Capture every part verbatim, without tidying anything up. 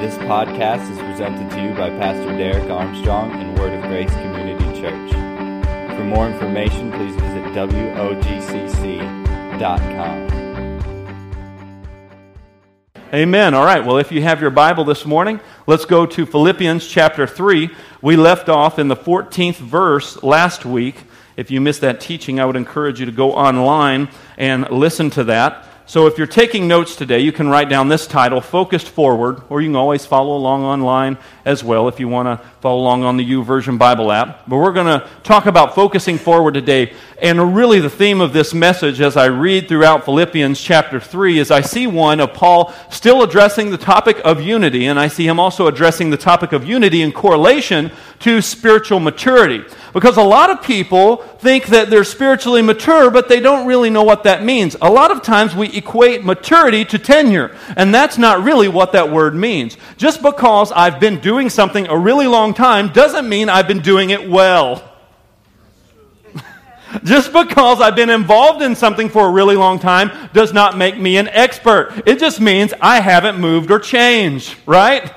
This podcast is presented to you by Pastor Derek Armstrong and Word of Grace Community Church. For more information, please visit w o g c c dot com. Amen. All right. Well, if you have your Bible this morning, let's go to Philippians chapter three. We left off in the fourteenth verse last week. If you missed that teaching, I would encourage you to go online and listen to that. So if you're taking notes today, you can write down this title, Focused Forward, or you can always follow along online as well if you want to follow along on the YouVersion Bible app. But we're going to talk about focusing forward today. And really the theme of this message as I read throughout Philippians chapter three is I see one of Paul still addressing the topic of unity, and I see him also addressing the topic of unity in correlation to spiritual maturity. Because a lot of people think that they're spiritually mature, but they don't really know what that means. A lot of times we equate maturity to tenure, and that's not really what that word means. Just because I've been doing something a really long time doesn't mean I've been doing it well. Just because I've been involved in something for a really long time does not make me an expert. It just means I haven't moved or changed, right?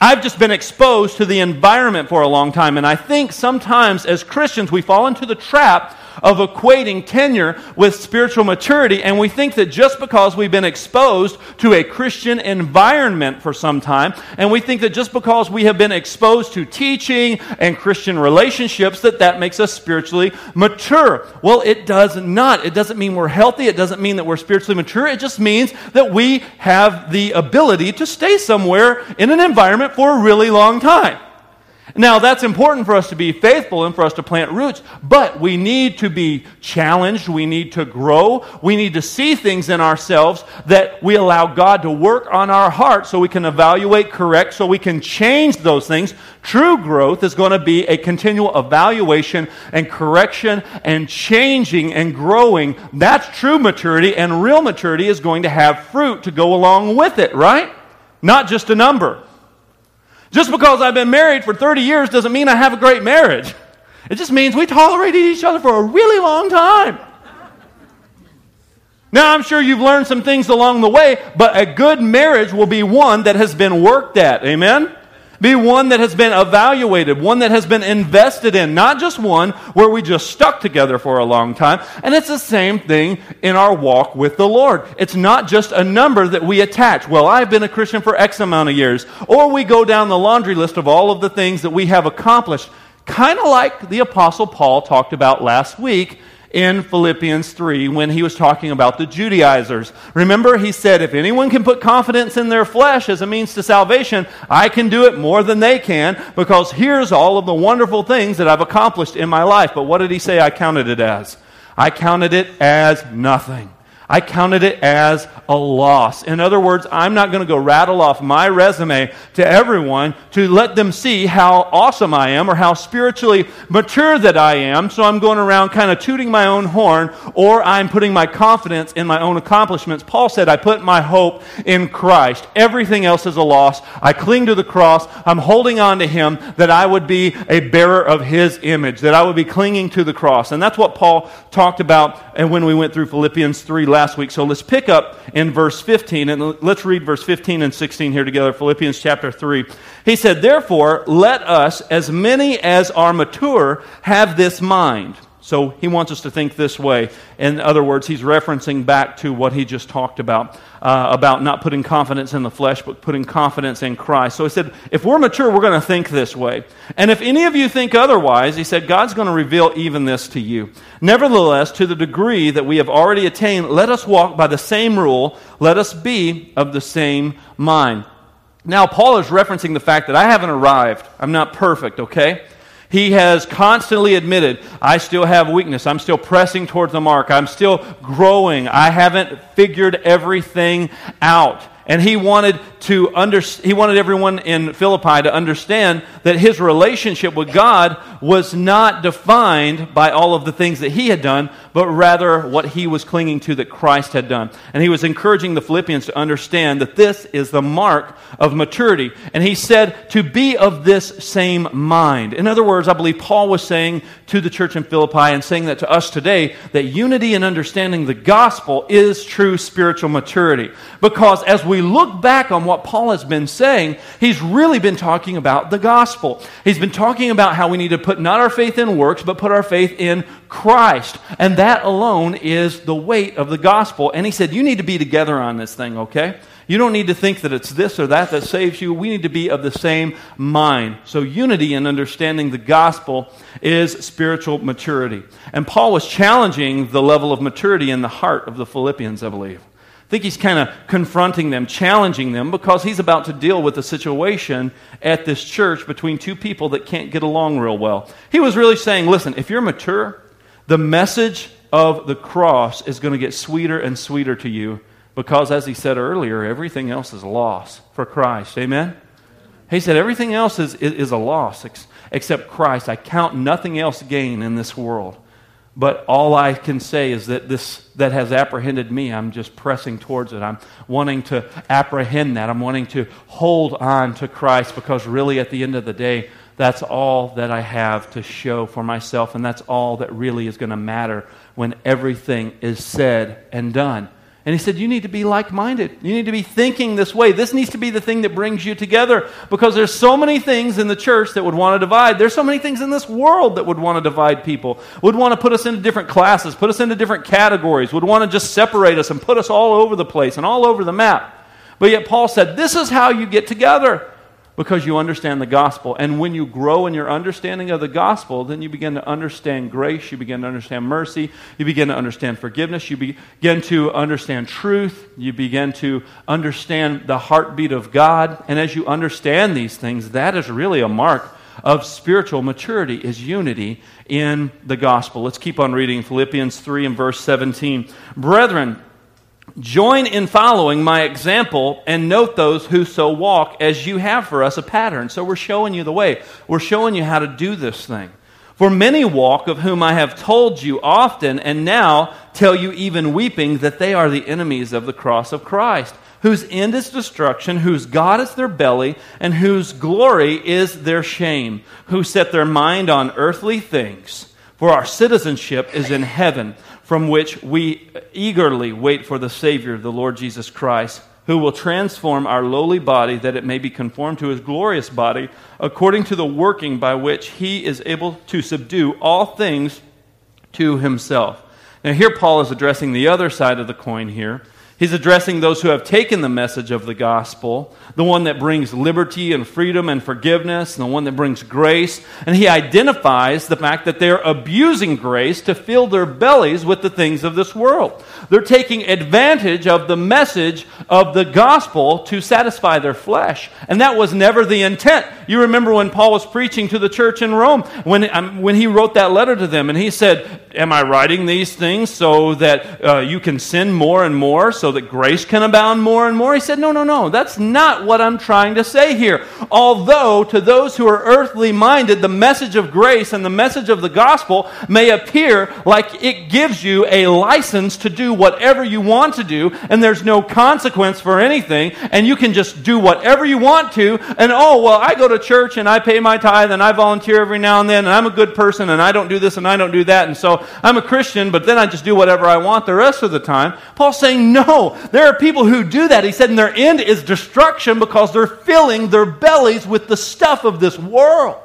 I've just been exposed to the environment for a long time, and I think sometimes as Christians we fall into the trap of equating tenure with spiritual maturity, and we think that just because we've been exposed to a Christian environment for some time, and we think that just because we have been exposed to teaching and Christian relationships, that that makes us spiritually mature. Well, it does not. It doesn't mean we're healthy. It doesn't mean that we're spiritually mature. It just means that we have the ability to stay somewhere in an environment for a really long time. Now, that's important for us to be faithful and for us to plant roots, but we need to be challenged. We need to grow. We need to see things in ourselves that we allow God to work on our heart so we can evaluate, correct, so we can change those things. True growth is going to be a continual evaluation and correction and changing and growing. That's true maturity, and real maturity is going to have fruit to go along with it, right? Not just a number. Just because I've been married for thirty years doesn't mean I have a great marriage. It just means we tolerated each other for a really long time. Now, I'm sure you've learned some things along the way, but a good marriage will be one that has been worked at. Amen? Be one that has been evaluated, one that has been invested in, not just one where we just stuck together for a long time. And it's the same thing in our walk with the Lord. It's not just a number that we attach. Well, I've been a Christian for X amount of years. Or we go down the laundry list of all of the things that we have accomplished, kind of like the Apostle Paul talked about last week in Philippians three when he was talking about the Judaizers. Remember, he said, if anyone can put confidence in their flesh as a means to salvation, I can do it more than they can because here's all of the wonderful things that I've accomplished in my life. But what did he say I counted it as? I counted it as nothing. I counted it as a loss. In other words, I'm not going to go rattle off my resume to everyone to let them see how awesome I am or how spiritually mature that I am. So I'm going around kind of tooting my own horn, or I'm putting my confidence in my own accomplishments. Paul said, I put my hope in Christ. Everything else is a loss. I cling to the cross. I'm holding on to him that I would be a bearer of his image, that I would be clinging to the cross. And that's what Paul talked about and when we went through Philippians three last last week. So let's pick up in verse fifteen, and let's read verse fifteen and sixteen here together, Philippians chapter three. He said, therefore, let us, as many as are mature, have this mind. So he wants us to think this way. In other words, he's referencing back to what he just talked about, uh, about not putting confidence in the flesh, but putting confidence in Christ. So he said, if we're mature, we're going to think this way. And if any of you think otherwise, he said, God's going to reveal even this to you. Nevertheless, to the degree that we have already attained, let us walk by the same rule. Let us be of the same mind. Now, Paul is referencing the fact that I haven't arrived. I'm not perfect, okay? He has constantly admitted, I still have weakness. I'm still pressing towards the mark. I'm still growing. I haven't figured everything out. And he wanted to under, he wanted everyone in Philippi to understand that his relationship with God was not defined by all of the things that he had done, but rather what he was clinging to that Christ had done. And he was encouraging the Philippians to understand that this is the mark of maturity. And he said to be of this same mind. In other words, I believe Paul was saying to the church in Philippi and saying that to us today, that unity and understanding the gospel is true spiritual maturity. Because as we we look back on what Paul has been saying, he's really been talking about the gospel. He's been talking about how we need to put not our faith in works, but put our faith in Christ. And that alone is the weight of the gospel. And he said, you need to be together on this thing, okay? You don't need to think that it's this or that that saves you. We need to be of the same mind. So unity in understanding the gospel is spiritual maturity. And Paul was challenging the level of maturity in the heart of the Philippians, I believe. I think he's kind of confronting them, challenging them, because he's about to deal with a situation at this church between two people that can't get along real well. He was really saying, listen, if you're mature, the message of the cross is going to get sweeter and sweeter to you. Because, as he said earlier, everything else is loss for Christ. Amen? He said everything else is, is, is a loss ex- except Christ. I count nothing else gain in this world. But all I can say is that this that has apprehended me, I'm just pressing towards it. I'm wanting to apprehend that. I'm wanting to hold on to Christ because really at the end of the day, that's all that I have to show for myself. And that's all that really is going to matter when everything is said and done. And he said, you need to be like-minded. You need to be thinking this way. This needs to be the thing that brings you together because there's so many things in the church that would want to divide. There's so many things in this world that would want to divide people, would want to put us into different classes, put us into different categories, would want to just separate us and put us all over the place and all over the map. But yet Paul said, this is how you get together because you understand the gospel. And when you grow in your understanding of the gospel, then you begin to understand grace, you begin to understand mercy, you begin to understand forgiveness, you begin to understand truth, you begin to understand the heartbeat of God. And as you understand these things, that is really a mark of spiritual maturity is unity in the gospel. Let's keep on reading Philippians three and verse seventeen. Brethren, join in following my example and note those who so walk as you have for us a pattern. So we're showing you the way. We're showing you how to do this thing. For many walk of whom I have told you often and now tell you even weeping that they are the enemies of the cross of Christ, whose end is destruction, whose God is their belly, and whose glory is their shame, who set their mind on earthly things. For our citizenship is in heaven, from which we eagerly wait for the Savior, the Lord Jesus Christ, who will transform our lowly body that it may be conformed to his glorious body, according to the working by which he is able to subdue all things to himself. Now here Paul is addressing the other side of the coin here. He's addressing those who have taken the message of the gospel, the one that brings liberty and freedom and forgiveness, and the one that brings grace. And he identifies the fact that they're abusing grace to fill their bellies with the things of this world. They're taking advantage of the message of the gospel to satisfy their flesh. And that was never the intent. You remember when Paul was preaching to the church in Rome, when, um, when he wrote that letter to them, and he said, am I writing these things so that uh, you can sin more and more, so that grace can abound more and more? He said, no, no, no, that's not what I'm trying to say here. Although to those who are earthly minded, the message of grace and the message of the gospel may appear like it gives you a license to do whatever you want to do, and there's no consequence for anything, and you can just do whatever you want to, and oh, well, I go to church, and I pay my tithe, and I volunteer every now and then, and I'm a good person, and I don't do this, and I don't do that, and so I'm a Christian, but then I just do whatever I want the rest of the time. Paul's saying, no, there are people who do that. He said, and their end is destruction because they're filling their bellies with the stuff of this world.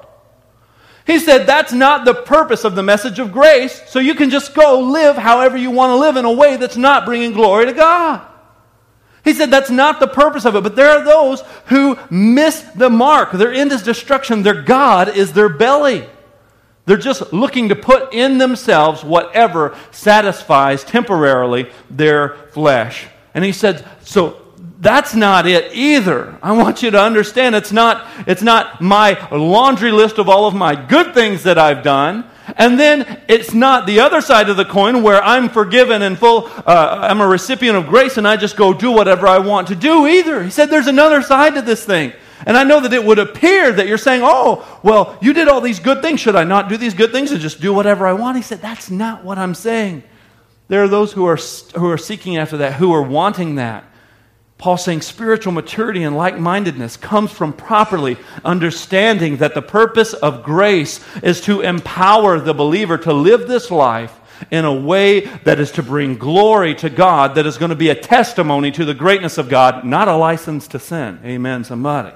He said, that's not the purpose of the message of grace, so you can just go live however you want to live in a way that's not bringing glory to God. He said that's not the purpose of it, but there are those who miss the mark. Their end is destruction. Their God is their belly. They're just looking to put in themselves whatever satisfies temporarily their flesh. And he said, so that's not it either. I want you to understand it's not, it's not my laundry list of all of my good things that I've done. And then it's not the other side of the coin where I'm forgiven and full, uh, I'm a recipient of grace and I just go do whatever I want to do either. He said there's another side to this thing. And I know that it would appear that you're saying, oh, well, you did all these good things. Should I not do these good things and just do whatever I want? He said, that's not what I'm saying. There are those who are who are seeking after that, who are wanting that. Paul's saying spiritual maturity and like-mindedness comes from properly understanding that the purpose of grace is to empower the believer to live this life in a way that is to bring glory to God, that is going to be a testimony to the greatness of God, not a license to sin. Amen, somebody.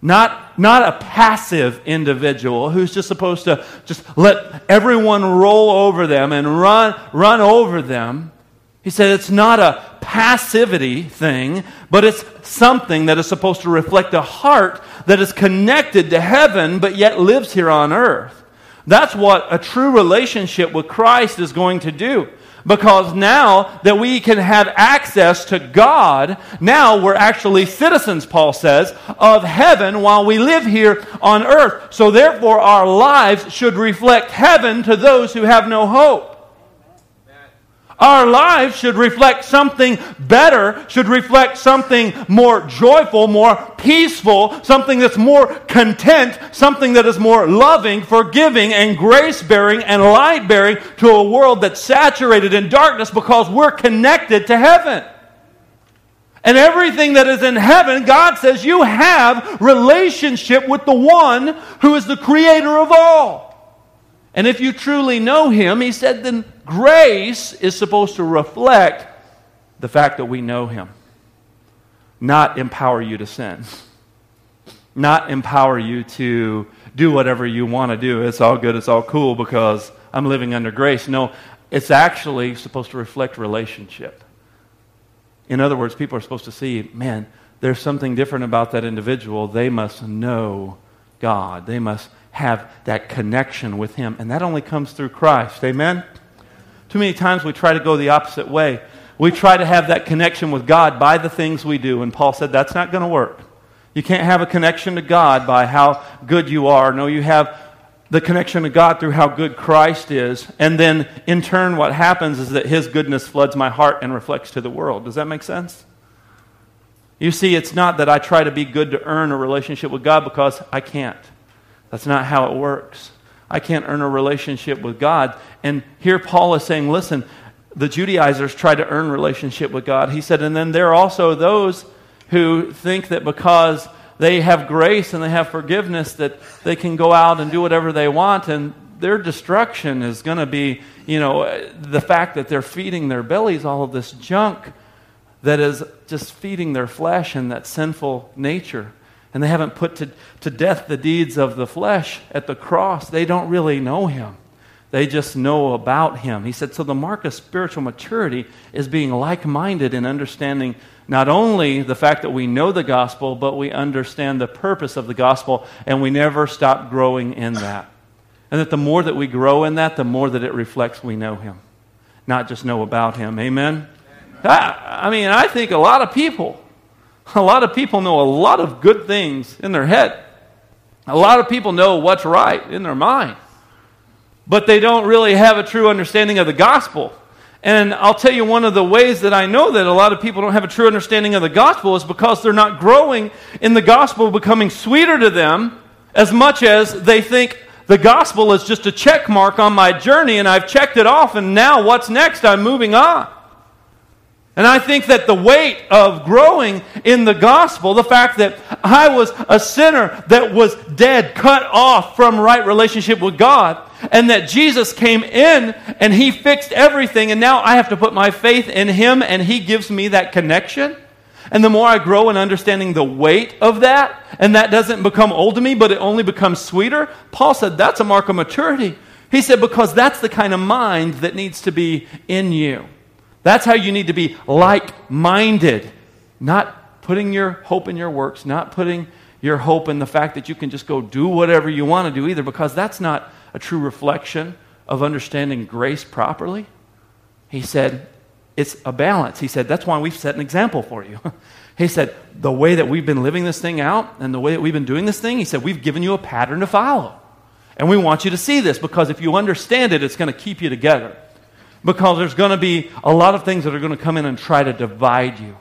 Not, not a passive individual who's just supposed to just let everyone roll over them and run, run over them. He said it's not a passivity thing, but it's something that is supposed to reflect a heart that is connected to heaven but yet lives here on earth. That's what a true relationship with Christ is going to do. Because now that we can have access to God, now we're actually citizens, Paul says, of heaven while we live here on earth. So therefore our lives should reflect heaven to those who have no hope. Our lives should reflect something better, should reflect something more joyful, more peaceful, something that's more content, something that is more loving, forgiving, and grace-bearing and light-bearing to a world that's saturated in darkness because we're connected to heaven. And everything that is in heaven, God says you have relationship with the one who is the creator of all. And if you truly know Him, he said, then grace is supposed to reflect the fact that we know Him. Not empower you to sin. Not empower you to do whatever you want to do. It's all good, it's all cool because I'm living under grace. No, it's actually supposed to reflect relationship. In other words, people are supposed to see, man, there's something different about that individual. They must know God. They must have that connection with Him. And that only comes through Christ. Amen? Too many times we try to go the opposite way. We try to have that connection with God by the things we do. And Paul said that's not going to work. You can't have a connection to God by how good you are. No, you have the connection to God through how good Christ is. And then in turn what happens is that His goodness floods my heart and reflects to the world. Does that make sense? You see, it's not that I try to be good to earn a relationship with God because I can't. That's not how it works. I can't earn a relationship with God. And here Paul is saying, listen, the Judaizers tried to earn relationship with God. He said, and then there are also those who think that because they have grace and they have forgiveness that they can go out and do whatever they want, and their destruction is going to be, you know, the fact that they're feeding their bellies all of this junk that is just feeding their flesh and that sinful nature. And they haven't put to, to death the deeds of the flesh at the cross. They don't really know Him. They just know about Him. He said, so the mark of spiritual maturity is being like-minded in understanding not only the fact that we know the gospel, but we understand the purpose of the gospel, and we never stop growing in that. And that the more that we grow in that, the more that it reflects we know Him, not just know about Him. Amen? Amen. I, I mean, I think a lot of people... A lot of people know a lot of good things in their head. A lot of people know what's right in their mind. But they don't really have a true understanding of the gospel. And I'll tell you one of the ways that I know that a lot of people don't have a true understanding of the gospel is because they're not growing in the gospel, becoming sweeter to them as much as they think the gospel is just a check mark on my journey and I've checked it off and now what's next? I'm moving on. And I think that the weight of growing in the gospel, the fact that I was a sinner that was dead, cut off from right relationship with God, and that Jesus came in and He fixed everything, and now I have to put my faith in Him and He gives me that connection. And the more I grow in understanding the weight of that, and that doesn't become old to me, but it only becomes sweeter, Paul said that's a mark of maturity. He said because that's the kind of mind that needs to be in you. That's how you need to be like-minded, not putting your hope in your works, not putting your hope in the fact that you can just go do whatever you want to do either, because that's not a true reflection of understanding grace properly. He said, it's a balance. He said, that's why we've set an example for you. He said, the way that we've been living this thing out and the way that we've been doing this thing, he said, we've given you a pattern to follow. And we want you to see this, because if you understand it, it's going to keep you together. Because there's going to be a lot of things that are going to come in and try to divide you.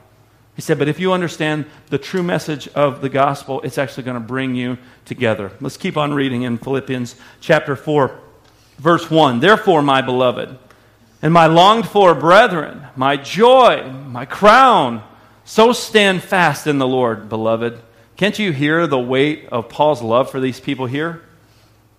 He said, but if you understand the true message of the gospel, it's actually going to bring you together. Let's keep on reading in Philippians chapter four, verse one. Therefore, my beloved, and my longed-for brethren, my joy, my crown, so stand fast in the Lord, beloved. Can't you hear the weight of Paul's love for these people here?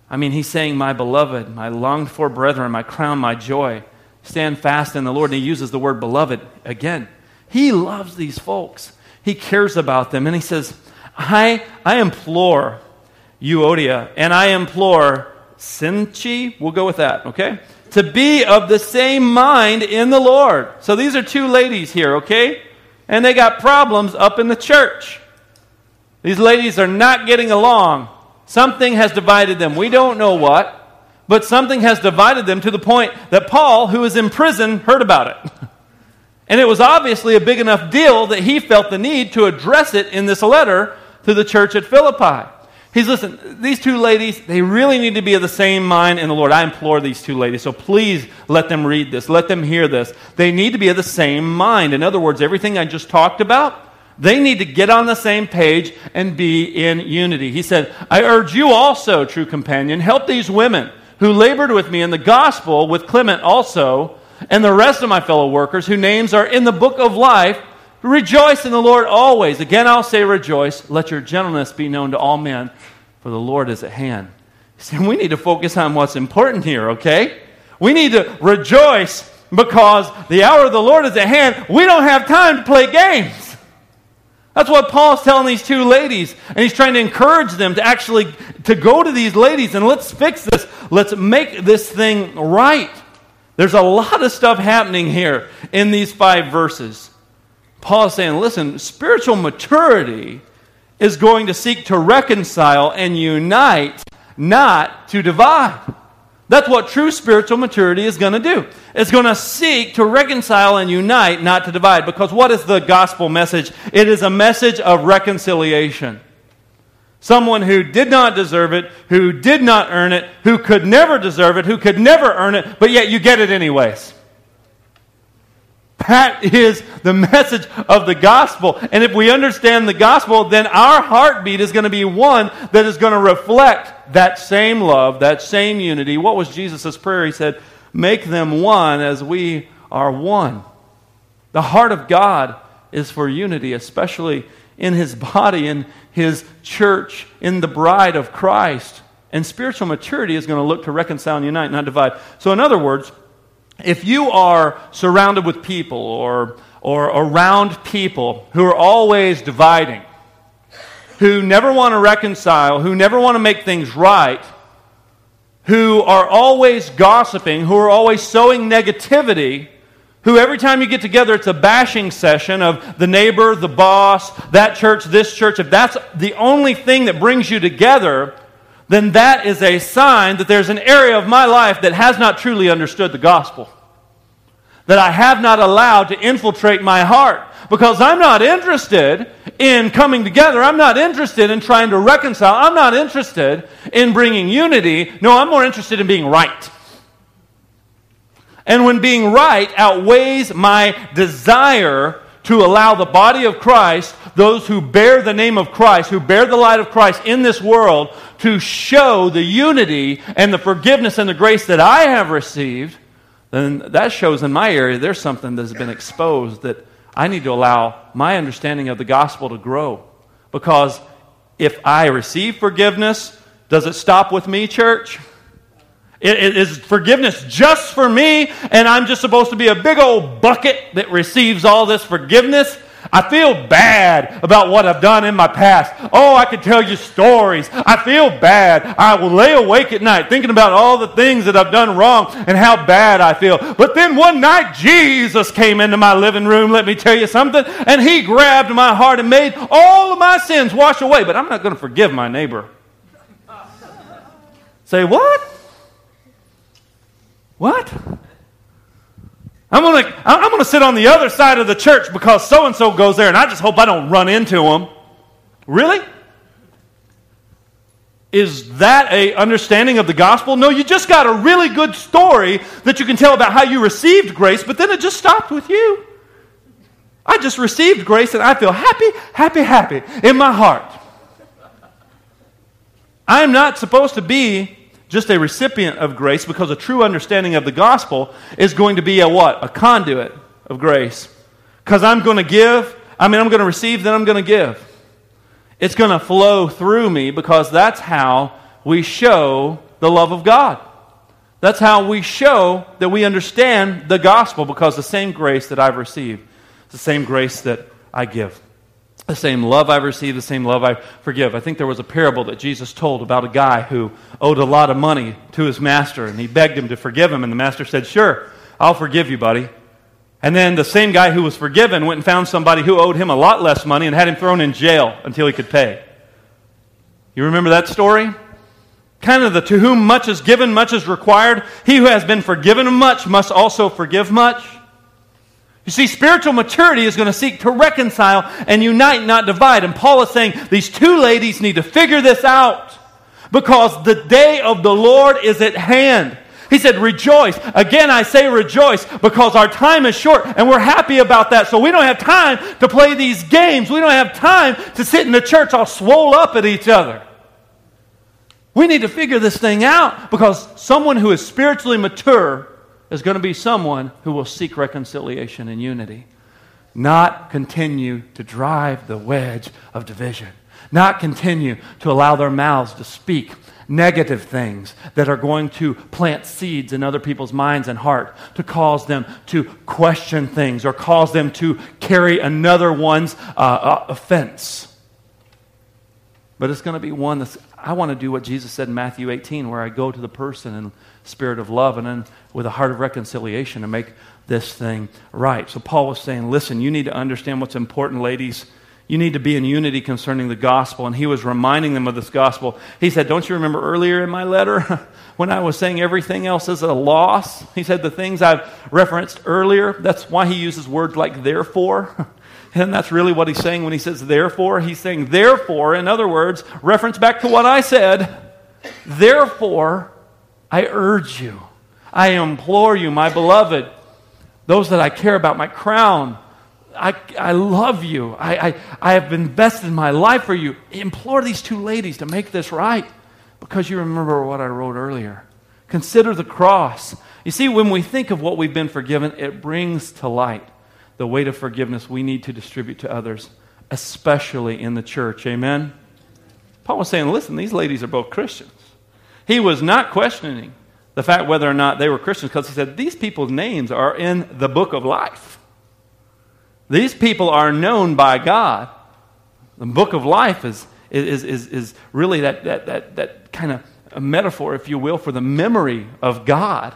I mean, he's saying, my beloved, my longed-for brethren, my crown, my joy, stand fast in the Lord. And he uses the word beloved again. He loves these folks. He cares about them. And he says, I, I implore Euodia, and I implore Syntyche, we'll go with that, okay, to be of the same mind in the Lord. So these are two ladies here, okay? And they got problems up in the church. These ladies are not getting along. Something has divided them. We don't know what, but something has divided them to the point that Paul, who is in prison, heard about it. And it was obviously a big enough deal that he felt the need to address it in this letter to the church at Philippi. He's, listen, these two ladies, they really need to be of the same mind in the Lord. I implore these two ladies, so please let them read this. Let them hear this. They need to be of the same mind. In other words, everything I just talked about, they need to get on the same page and be in unity. He said, I urge you also, true companion, help these women who labored with me in the gospel with Clement also, and the rest of my fellow workers whose names are in the book of life. Rejoice in the Lord always. Again, I'll say rejoice. Let your gentleness be known to all men, for the Lord is at hand. See, we need to focus on what's important here, okay? We need to rejoice because the hour of the Lord is at hand. We don't have time to play games. That's what Paul's telling these two ladies, and he's trying to encourage them to actually to go to these ladies and let's fix this. Let's make this thing right. There's a lot of stuff happening here in these five verses. Paul is saying, listen, spiritual maturity is going to seek to reconcile and unite, not to divide. That's what true spiritual maturity is going to do. It's going to seek to reconcile and unite, not to divide. Because what is the gospel message? It is a message of reconciliation. Someone who did not deserve it, who did not earn it, who could never deserve it, who could never earn it, but yet you get it anyways. That is the message of the gospel. And if we understand the gospel, then our heartbeat is going to be one that is going to reflect that same love, that same unity. What was Jesus' prayer? He said, make them one as we are one. The heart of God is for unity, especially in his body, in his church, in the bride of Christ. And spiritual maturity is going to look to reconcile and unite, not divide. So in other words, if you are surrounded with people or or around people who are always dividing, who never want to reconcile, who never want to make things right, who are always gossiping, who are always sowing negativity, who every time you get together it's a bashing session of the neighbor, the boss, that church, this church, if that's the only thing that brings you together, then that is a sign that there's an area of my life that has not truly understood the gospel, that I have not allowed to infiltrate my heart, because I'm not interested in coming together. I'm not interested in trying to reconcile. I'm not interested in bringing unity. No, I'm more interested in being right. And when being right outweighs my desire to allow the body of Christ, those who bear the name of Christ, who bear the light of Christ in this world, to show the unity and the forgiveness and the grace that I have received, then that shows in my area there's something that's been exposed that I need to allow my understanding of the gospel to grow. Because if I receive forgiveness, does it stop with me, church? It, it is forgiveness just for me, and I'm just supposed to be a big old bucket that receives all this forgiveness? I feel bad about what I've done in my past. Oh, I could tell you stories. I feel bad. I will lay awake at night thinking about all the things that I've done wrong and how bad I feel. But then one night, Jesus came into my living room, let me tell you something, and he grabbed my heart and made all of my sins wash away. But I'm not going to forgive my neighbor. Say, what? What? I'm going to I'm going to sit on the other side of the church because so-and-so goes there, and I just hope I don't run into him. Really? Is that an understanding of the gospel? No, you just got a really good story that you can tell about how you received grace, but then it just stopped with you. I just received grace, and I feel happy, happy, happy in my heart. I'm not supposed to be just a recipient of grace, because a true understanding of the gospel is going to be a what? A conduit of grace. Because I'm going to give, I mean, I'm going to receive, then I'm going to give. It's going to flow through me, because that's how we show the love of God. That's how we show that we understand the gospel, because the same grace that I've received, the same grace that I give, the same love I've received, the same love I forgive. I think there was a parable that Jesus told about a guy who owed a lot of money to his master, and he begged him to forgive him, and the master said, "Sure, I'll forgive you, buddy." And then the same guy who was forgiven went and found somebody who owed him a lot less money and had him thrown in jail until he could pay. You remember that story? Kind of the to whom much is given, much is required. He who has been forgiven much must also forgive much. You see, spiritual maturity is going to seek to reconcile and unite, not divide. And Paul is saying these two ladies need to figure this out, because the day of the Lord is at hand. He said, rejoice. Again, I say rejoice, because our time is short, and we're happy about that. So we don't have time to play these games. We don't have time to sit in the church all swole up at each other. We need to figure this thing out, because someone who is spiritually mature is going to be someone who will seek reconciliation and unity, not continue to drive the wedge of division, not continue to allow their mouths to speak negative things that are going to plant seeds in other people's minds and heart to cause them to question things or cause them to carry another one's uh, uh, offense. But it's going to be one that's, I want to do what Jesus said in Matthew eighteen, where I go to the person in spirit of love and then with a heart of reconciliation to make this thing right. So Paul was saying, listen, you need to understand what's important, ladies. You need to be in unity concerning the gospel. And he was reminding them of this gospel. He said, don't you remember earlier in my letter when I was saying everything else is a loss? He said, the things I've referenced earlier, that's why he uses words like therefore. And that's really what he's saying when he says therefore. He's saying therefore, in other words, reference back to what I said. Therefore, I urge you, I implore you, my beloved, those that I care about, my crown, I, I love you. I, I, I have invested my life for you. Implore these two ladies to make this right, because you remember what I wrote earlier. Consider the cross. You see, when we think of what we've been forgiven, it brings to light the weight of forgiveness we need to distribute to others, especially in the church. Amen? Paul was saying, listen, these ladies are both Christians. He was not questioning the fact whether or not they were Christians, because he said, these people's names are in the book of life. These people are known by God. The book of life is, is, is, is really that, that, that, that kind of a metaphor, if you will, for the memory of God.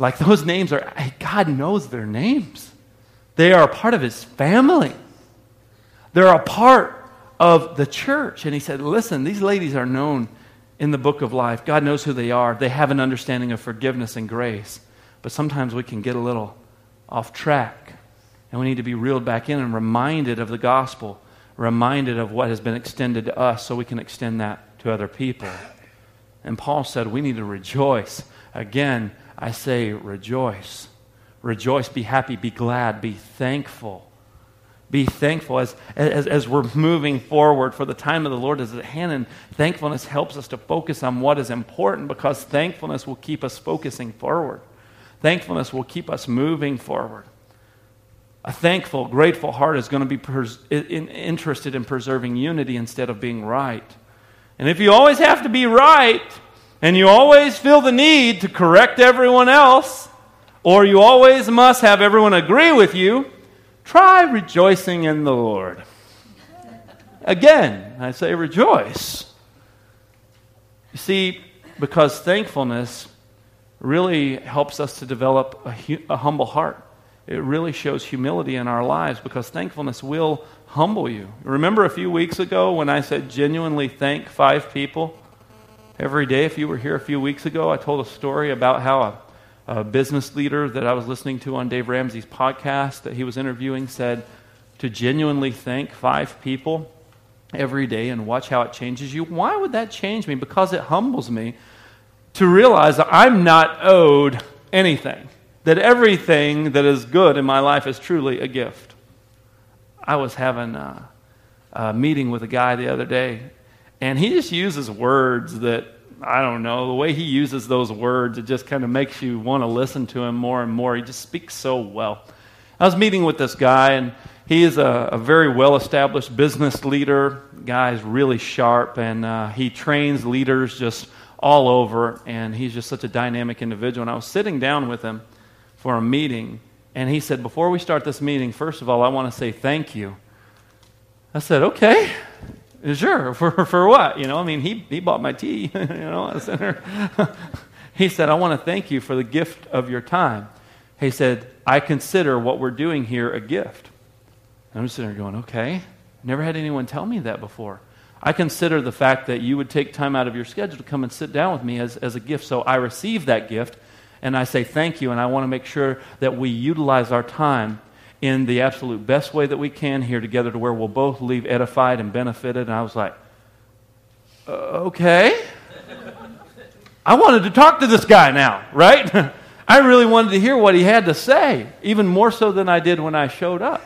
Like those names are, God knows their names. They are a part of his family. They're a part of the church. And he said, listen, these ladies are known in the book of life. God knows who they are. They have an understanding of forgiveness and grace. But sometimes we can get a little off track. And we need to be reeled back in and reminded of the gospel, reminded of what has been extended to us, so we can extend that to other people. And Paul said, we need to rejoice. Again, I say rejoice. Rejoice, be happy, be glad, be thankful. Be thankful as, as, as we're moving forward, for the time of the Lord is at hand, and thankfulness helps us to focus on what is important, because thankfulness will keep us focusing forward. Thankfulness will keep us moving forward. A thankful, grateful heart is going to be pers- in, interested in preserving unity instead of being right. And if you always have to be right, and you always feel the need to correct everyone else, or you always must have everyone agree with you, try rejoicing in the Lord. Again, I say rejoice. You see, because thankfulness really helps us to develop a, hu- a humble heart. It really shows humility in our lives, because thankfulness will humble you. Remember a few weeks ago when I said genuinely thank five people every day? If you were here a few weeks ago, I told a story about how a A business leader that I was listening to on Dave Ramsey's podcast that he was interviewing said to genuinely thank five people every day and watch how it changes you. Why would that change me? Because it humbles me to realize that I'm not owed anything, that everything that is good in my life is truly a gift. I was having a, a meeting with a guy the other day, and he just uses words that, I don't know, the way he uses those words, it just kind of makes you want to listen to him more and more. He just speaks so well. I was meeting with this guy, and he is a, a very well-established business leader. The guy's really sharp, and uh, he trains leaders just all over, and he's just such a dynamic individual. And I was sitting down with him for a meeting, and he said, before we start this meeting, first of all, I want to say thank you. I said, okay, sure, for for what? You know, I mean, he, he bought my tea, you know, I sent her. He said, I want to thank you for the gift of your time. He said, I consider what we're doing here a gift. And I'm sitting there going, okay, never had anyone tell me that before. I consider the fact that you would take time out of your schedule to come and sit down with me as, as a gift. So I receive that gift, and I say thank you, and I want to make sure that we utilize our time in the absolute best way that we can here together to where we'll both leave edified and benefited. And I was like, uh, okay. I wanted to talk to this guy now, right? I really wanted to hear what he had to say, even more so than I did when I showed up,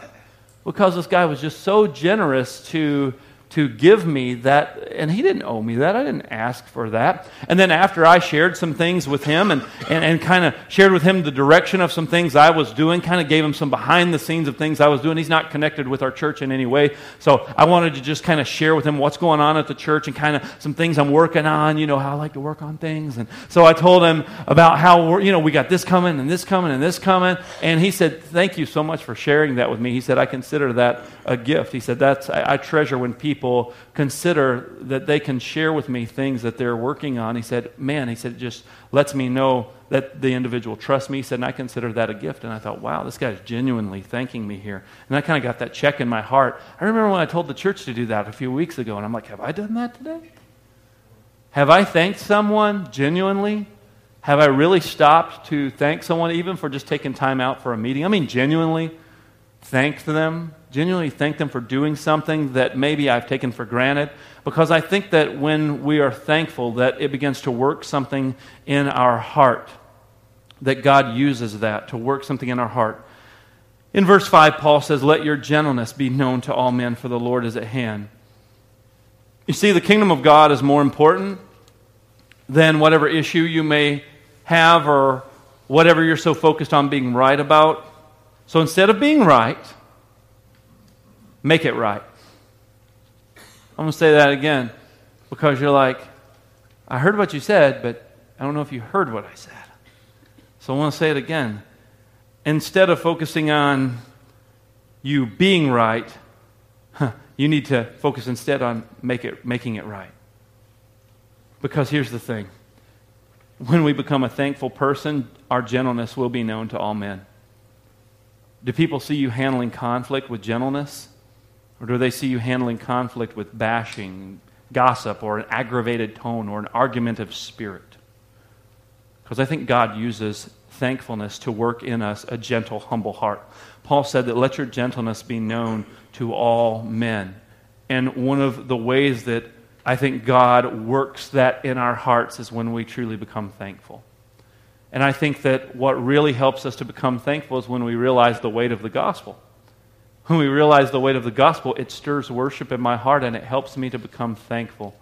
because this guy was just so generous to... to give me that, and he didn't owe me that. I didn't ask for that. And then after I shared some things with him and, and, and kind of shared with him the direction of some things I was doing, kind of gave him some behind the scenes of things I was doing. He's not connected with our church in any way, so I wanted to just kind of share with him what's going on at the church and kind of some things I'm working on, you know, how I like to work on things. And so I told him about how, we're, you know, we got this coming and this coming and this coming, and he said, thank you so much for sharing that with me. He said, I consider that a gift. He said, that's I, I treasure when people People consider that they can share with me things that they're working on. He said, man, he said, it just lets me know that the individual trusts me. He said, and I consider that a gift. And I thought, wow, this guy's genuinely thanking me here. And I kind of got that check in my heart. I remember when I told the church to do that a few weeks ago, and I'm like, have I done that today? Have I thanked someone genuinely? Have I really stopped to thank someone even for just taking time out for a meeting? I mean, genuinely thank them. Genuinely thank them for doing something that maybe I've taken for granted, because I think that when we are thankful, that it begins to work something in our heart, that God uses that to work something in our heart. In verse five, Paul says, let your gentleness be known to all men, for the Lord is at hand. You see, the kingdom of God is more important than whatever issue you may have or whatever you're so focused on being right about. So instead of being right, make it right. I'm going to say that again, because you're like, I heard what you said, but I don't know if you heard what I said. So I want to say it again. Instead of focusing on you being right, huh, you need to focus instead on make it, making it right. Because here's the thing. When we become a thankful person, our gentleness will be known to all men. Do people see you handling conflict with gentleness? Or do they see you handling conflict with bashing, gossip, or an aggravated tone, or an argumentative spirit? Because I think God uses thankfulness to work in us a gentle, humble heart. Paul said that let your gentleness be known to all men. And one of the ways that I think God works that in our hearts is when we truly become thankful. And I think that what really helps us to become thankful is when we realize the weight of the gospel. When we realize the weight of the gospel, it stirs worship in my heart, and it helps me to become thankful.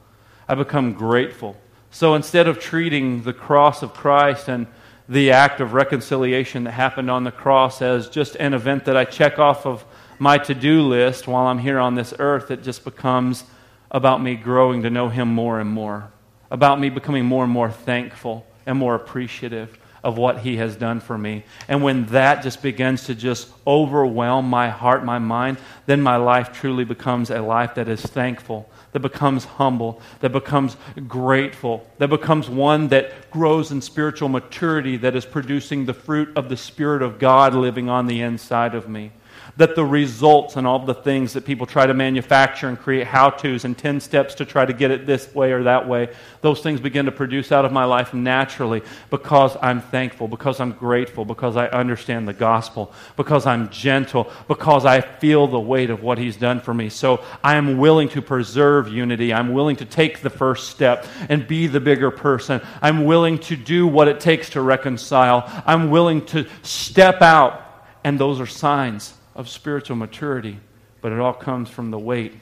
I become grateful. So instead of treating the cross of Christ and the act of reconciliation that happened on the cross as just an event that I check off of my to-do list while I'm here on this earth, it just becomes about me growing to know Him more and more, about me becoming more and more thankful and more appreciative of what He has done for me. And when that just begins to just overwhelm my heart, my mind, then my life truly becomes a life that is thankful, that becomes humble, that becomes grateful, that becomes one that grows in spiritual maturity, that is producing the fruit of the Spirit of God living on the inside of me. That the results and all the things that people try to manufacture and create how-tos and ten steps to try to get it this way or that way, those things begin to produce out of my life naturally, because I'm thankful, because I'm grateful, because I understand the gospel, because I'm gentle, because I feel the weight of what He's done for me. So I am willing to preserve unity. I'm willing to take the first step and be the bigger person. I'm willing to do what it takes to reconcile. I'm willing to step out, and those are signs of spiritual maturity, but it all comes from the weight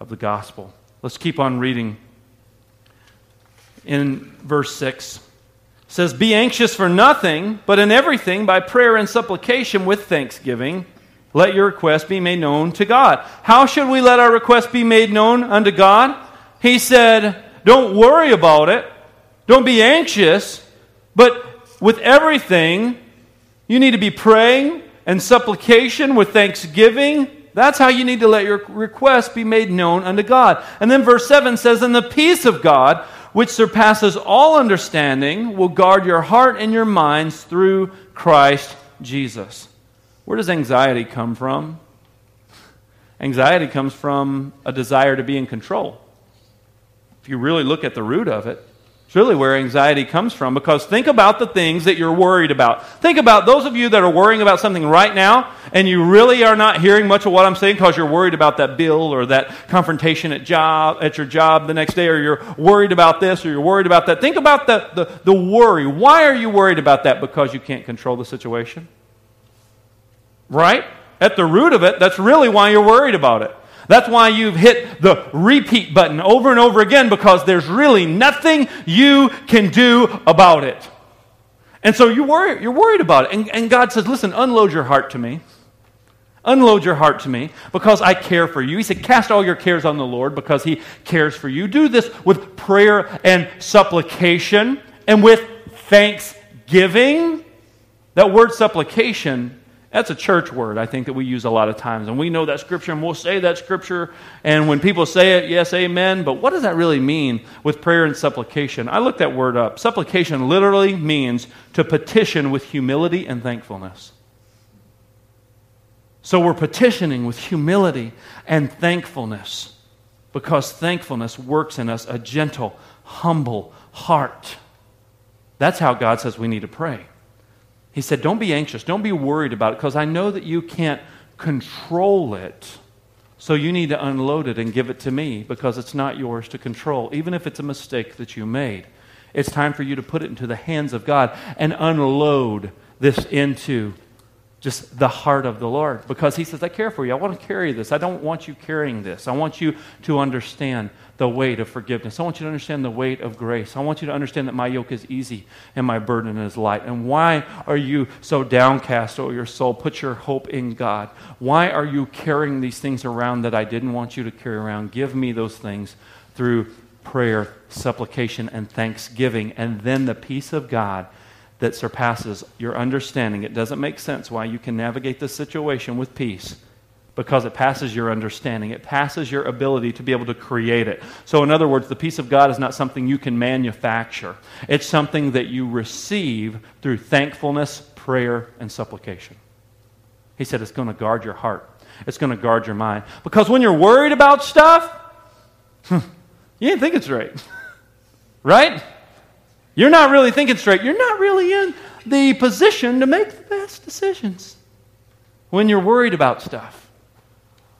of the gospel. Let's keep on reading. In verse six, it says, be anxious for nothing, but in everything, by prayer and supplication with thanksgiving, let your request be made known to God. How should we let our request be made known unto God? He said, don't worry about it, Don't be anxious, but with everything, you need to be praying and supplication with thanksgiving. That's how you need to let your requests be made known unto God. And then verse seven says, "And the peace of God, which surpasses all understanding, will guard your heart and your minds through Christ Jesus." Where does anxiety come from? Anxiety comes from a desire to be in control. If you really look at the root of it, it's really where anxiety comes from, because think about the things that you're worried about. Think about those of you that are worrying about something right now, and you really are not hearing much of what I'm saying because you're worried about that bill or that confrontation at job at your job the next day, or you're worried about this, or you're worried about that. Think about the, the, the worry. Why are you worried about that? Because you can't control the situation. Right? At the root of it, that's really why you're worried about it. That's why you've hit the repeat button over and over again, because there's really nothing you can do about it. And so you worry, you're worried about it. And, and God says, listen, unload your heart to me. Unload your heart to me, because I care for you. He said, cast all your cares on the Lord, because He cares for you. Do this with prayer and supplication and with thanksgiving. That word supplication, that's a church word, I think, that we use a lot of times. And we know that scripture, and we'll say that scripture. And when people say it, yes, amen. But what does that really mean with prayer and supplication? I looked that word up. Supplication literally means to petition with humility and thankfulness. So we're petitioning with humility and thankfulness, because thankfulness works in us a gentle, humble heart. That's how God says we need to pray. He said, don't be anxious, don't be worried about it, because I know that you can't control it, so you need to unload it and give it to me, because it's not yours to control. Even if it's a mistake that you made, it's time for you to put it into the hands of God and unload this into just the heart of the Lord, because He says, I care for you. I want to carry this. I don't want you carrying this. I want you to understand the weight of forgiveness. I want you to understand the weight of grace. I want you to understand that my yoke is easy and my burden is light. And why are you so downcast, O your soul? Put your hope in God. Why are you carrying these things around that I didn't want you to carry around? Give me those things through prayer, supplication, and thanksgiving. And then the peace of God that surpasses your understanding. It doesn't make sense why you can navigate this situation with peace, because it passes your understanding. It passes your ability to be able to create it. So in other words, the peace of God is not something you can manufacture. It's something that you receive through thankfulness, prayer, and supplication. He said it's going to guard your heart. It's going to guard your mind. Because when you're worried about stuff, you didn't think it's right. Right? You're not really thinking straight. You're not really in the position to make the best decisions when you're worried about stuff.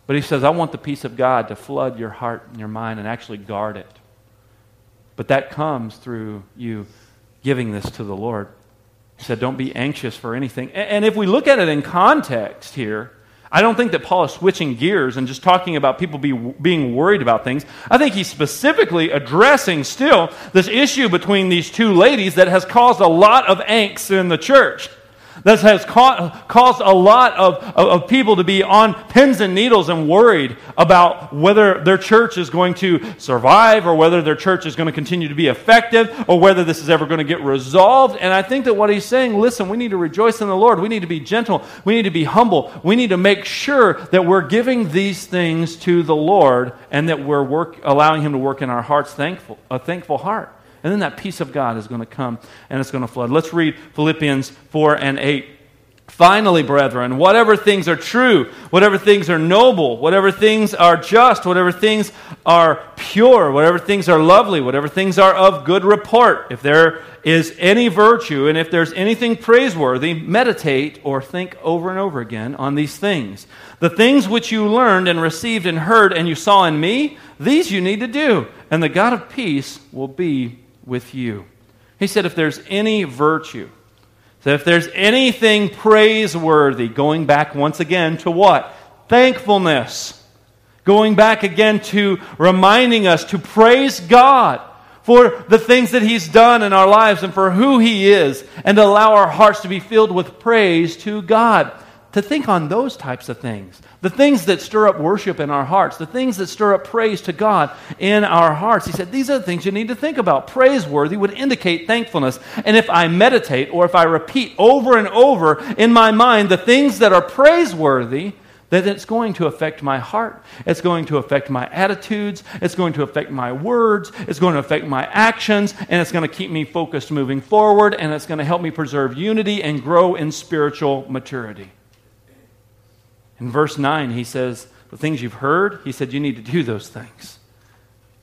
But He says, I want the peace of God to flood your heart and your mind and actually guard it. But that comes through you giving this to the Lord. He said, don't be anxious for anything. And if we look at it in context here, I don't think that Paul is switching gears and just talking about people be, being worried about things. I think he's specifically addressing still this issue between these two ladies that has caused a lot of angst in the church. That has ca- caused a lot of, of, of people to be on pins and needles and worried about whether their church is going to survive, or whether their church is going to continue to be effective, or whether this is ever going to get resolved. And I think that what he's saying, listen, we need to rejoice in the Lord. We need to be gentle. We need to be humble. We need to make sure that we're giving these things to the Lord, and that we're work, allowing Him to work in our hearts, thankful, a thankful heart. And then that peace of God is going to come, and it's going to flood. Let's read Philippians four and eight. Finally, brethren, whatever things are true, whatever things are noble, whatever things are just, whatever things are pure, whatever things are lovely, whatever things are of good report, if there is any virtue and if there's anything praiseworthy, meditate or think over and over again on these things. The things which you learned and received and heard and you saw in me, these you need to do, and the God of peace will be with you. He said, if there's any virtue, so if there's anything praiseworthy, going back once again to what? Thankfulness. Going back again to reminding us to praise God for the things that He's done in our lives and for who He is, and to allow our hearts to be filled with praise to God. to think on those types of things, the things that stir up worship in our hearts, the things that stir up praise to God in our hearts. He said, these are the things you need to think about. Praiseworthy would indicate thankfulness. And if I meditate or if I repeat over and over in my mind the things that are praiseworthy, then it's going to affect my heart. It's going to affect my attitudes. It's going to affect my words. It's going to affect my actions. And it's going to keep me focused moving forward. And it's going to help me preserve unity and grow in spiritual maturity. In verse nine, he says, the things you've heard, he said, you need to do those things.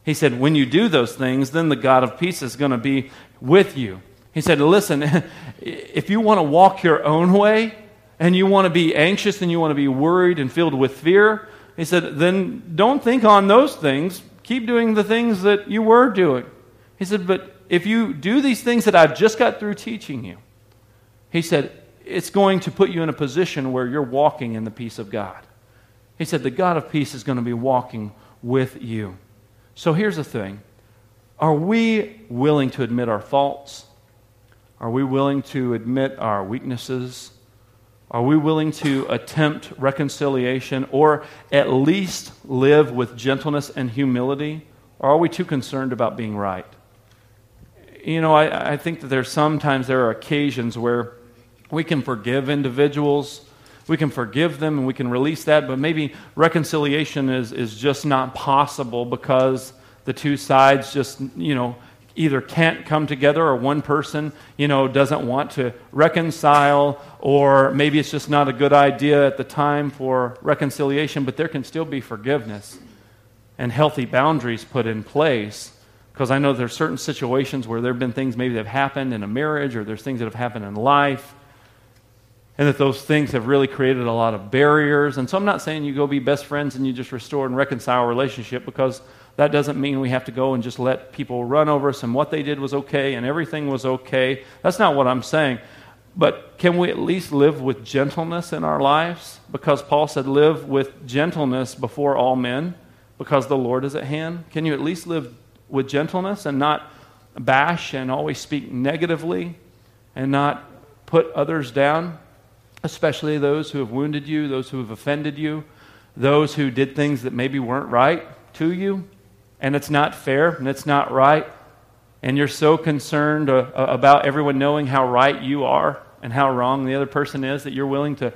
He said, when you do those things, then the God of peace is going to be with you. He said, listen, if you want to walk your own way, and you want to be anxious, and you want to be worried and filled with fear, he said, then don't think on those things. Keep doing the things that you were doing. He said, but if you do these things that I've just got through teaching you, he said, it's going to put you in a position where you're walking in the peace of God. He said, the God of peace is going to be walking with you. So here's the thing. Are we willing to admit our faults? Are we willing to admit our weaknesses? Are we willing to attempt reconciliation or at least live with gentleness and humility? Or are we too concerned about being right? You know, I, I think that there's sometimes there are occasions where we can forgive individuals, we can forgive them, and we can release that, but maybe reconciliation is, is just not possible because the two sides just, you know, either can't come together, or one person, you know, doesn't want to reconcile, or maybe it's just not a good idea at the time for reconciliation, but there can still be forgiveness and healthy boundaries put in place. Because I know there's certain situations where there have been things maybe that have happened in a marriage, or there's things that have happened in life, and that those things have really created a lot of barriers. And so I'm not saying you go be best friends and you just restore and reconcile a relationship, because that doesn't mean we have to go and just let people run over us and what they did was okay and everything was okay. That's not what I'm saying. But can we at least live with gentleness in our lives? Because Paul said, live with gentleness before all men, because the Lord is at hand. Can you at least live with gentleness and not bash and always speak negatively and not put others down, especially those who have wounded you, those who have offended you, those who did things that maybe weren't right to you? And it's not fair, and it's not right, and you're so concerned uh, about everyone knowing how right you are and how wrong the other person is that you're willing to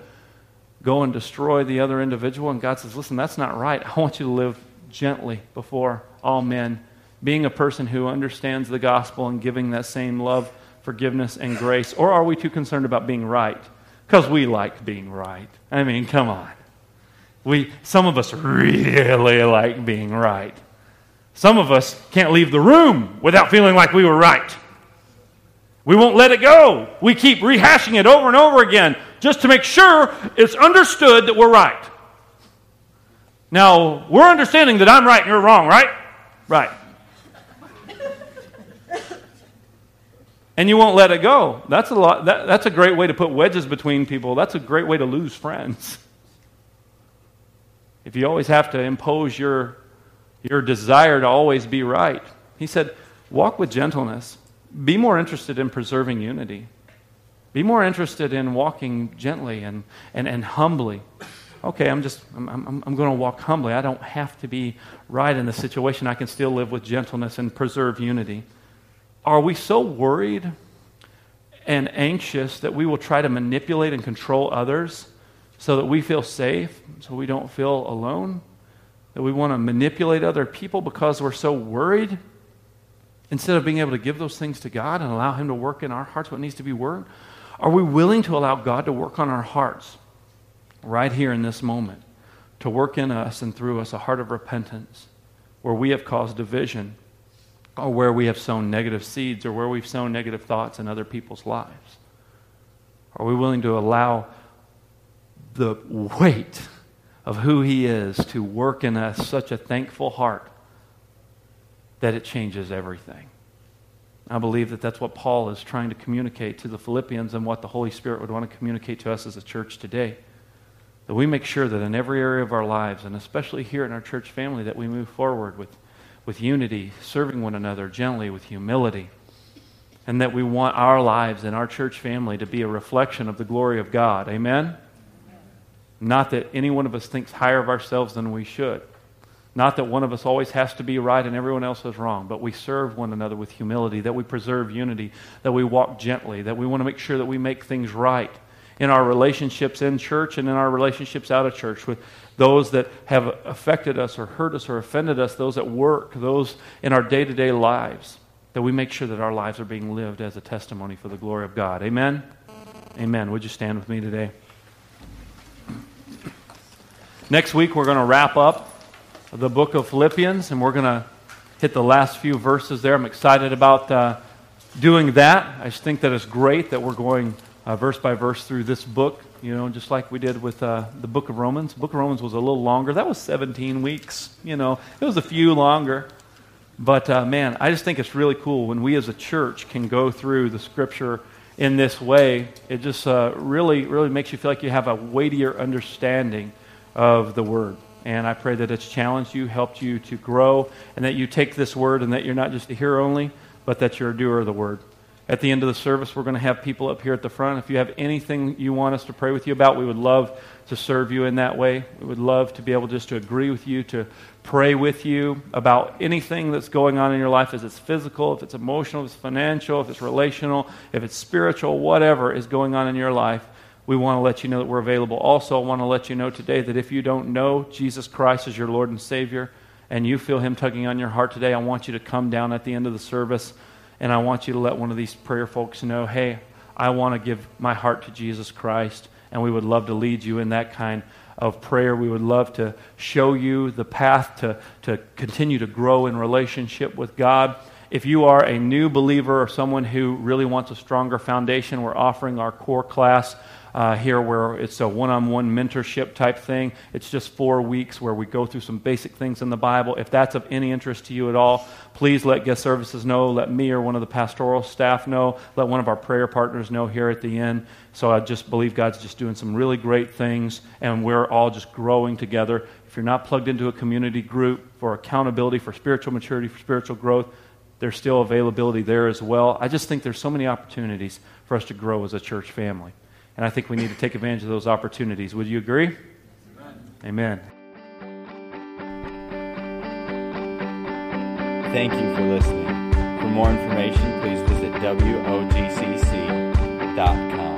go and destroy the other individual. And God says, listen, that's not right. I want you to live gently before all men, being a person who understands the gospel and giving that same love, forgiveness, and grace. Or are we too concerned about being right? Because we like being right. I mean, come on. We, some of us really like being right. Some of us can't leave the room without feeling like we were right. We won't let it go. We keep rehashing it over and over again just to make sure it's understood that we're right. Now, we're understanding that I'm right and you're wrong, right? Right. And you won't let it go. That's a lot. That, that's a great way to put wedges between people. That's a great way to lose friends. If you always have to impose your your desire to always be right. He said, walk with gentleness. Be more interested in preserving unity. Be more interested in walking gently and, and, and humbly. Okay, I'm just, I'm, I'm, I'm going to walk humbly. I don't have to be right in the situation. I can still live with gentleness and preserve unity. Are we so worried and anxious that we will try to manipulate and control others so that we feel safe, so we don't feel alone? That we want to manipulate other people because we're so worried, instead of being able to give those things to God and allow Him to work in our hearts what needs to be worked? Are we willing to allow God to work on our hearts right here in this moment, to work in us and through us a heart of repentance where we have caused division, or where we have sown negative seeds, or where we've sown negative thoughts in other people's lives? Are we willing to allow the weight of who He is to work in us such a thankful heart that it changes everything? I believe that that's what Paul is trying to communicate to the Philippians, and what the Holy Spirit would want to communicate to us as a church today. That we make sure that in every area of our lives, and especially here in our church family, that we move forward with, with unity, serving one another gently, with humility. And that we want our lives and our church family to be a reflection of the glory of God. Amen? Not that any one of us thinks higher of ourselves than we should. Not that one of us always has to be right and everyone else is wrong, but we serve one another with humility, that we preserve unity, that we walk gently, that we want to make sure that we make things right in our relationships in church and in our relationships out of church with those that have affected us or hurt us or offended us, those at work, those in our day-to-day lives, that we make sure that our lives are being lived as a testimony for the glory of God. Amen? Amen. Would you stand with me today? Next week, we're going to wrap up the book of Philippians, and we're going to hit the last few verses there. I'm excited about uh, doing that. I just think that it's great that we're going uh, verse by verse through this book, you know, just like we did with uh, the book of Romans. The book of Romans was a little longer. That was seventeen weeks, you know. It was a few longer. But, uh, man, I just think it's really cool when we as a church can go through the Scripture in this way. It just uh, really, really makes you feel like you have a weightier understanding of the Word. And I pray that it's challenged you, helped you to grow, and that you take this Word and that you're not just a hearer only, but that you're a doer of the Word. At the end of the service, we're going to have people up here at the front. If you have anything you want us to pray with you about, we would love to serve you in that way. We would love to be able just to agree with you, to pray with you about anything that's going on in your life, if it's physical, if it's emotional, if it's financial, if it's relational, if it's spiritual, whatever is going on in your life. We want to let you know that we're available. Also, I want to let you know today that if you don't know Jesus Christ as your Lord and Savior, and you feel Him tugging on your heart today, I want you to come down at the end of the service, and I want you to let one of these prayer folks know, hey, I want to give my heart to Jesus Christ, and we would love to lead you in that kind of prayer. We would love to show you the path to, to continue to grow in relationship with God. If you are a new believer or someone who really wants a stronger foundation, we're offering our core class Uh, here where it's a one-on-one mentorship type thing. It's just four weeks where we go through some basic things in the Bible. If that's of any interest to you at all, please let guest services know. Let me or one of the pastoral staff know. Let one of our prayer partners know here at the end. So I just believe God's just doing some really great things, and we're all just growing together. If you're not plugged into a community group for accountability, for spiritual maturity, for spiritual growth, there's still availability there as well. I just think there's so many opportunities for us to grow as a church family. And I think we need to take advantage of those opportunities. Would you agree? Amen. Amen. Thank you for listening. For more information, please visit w o g c c dot com.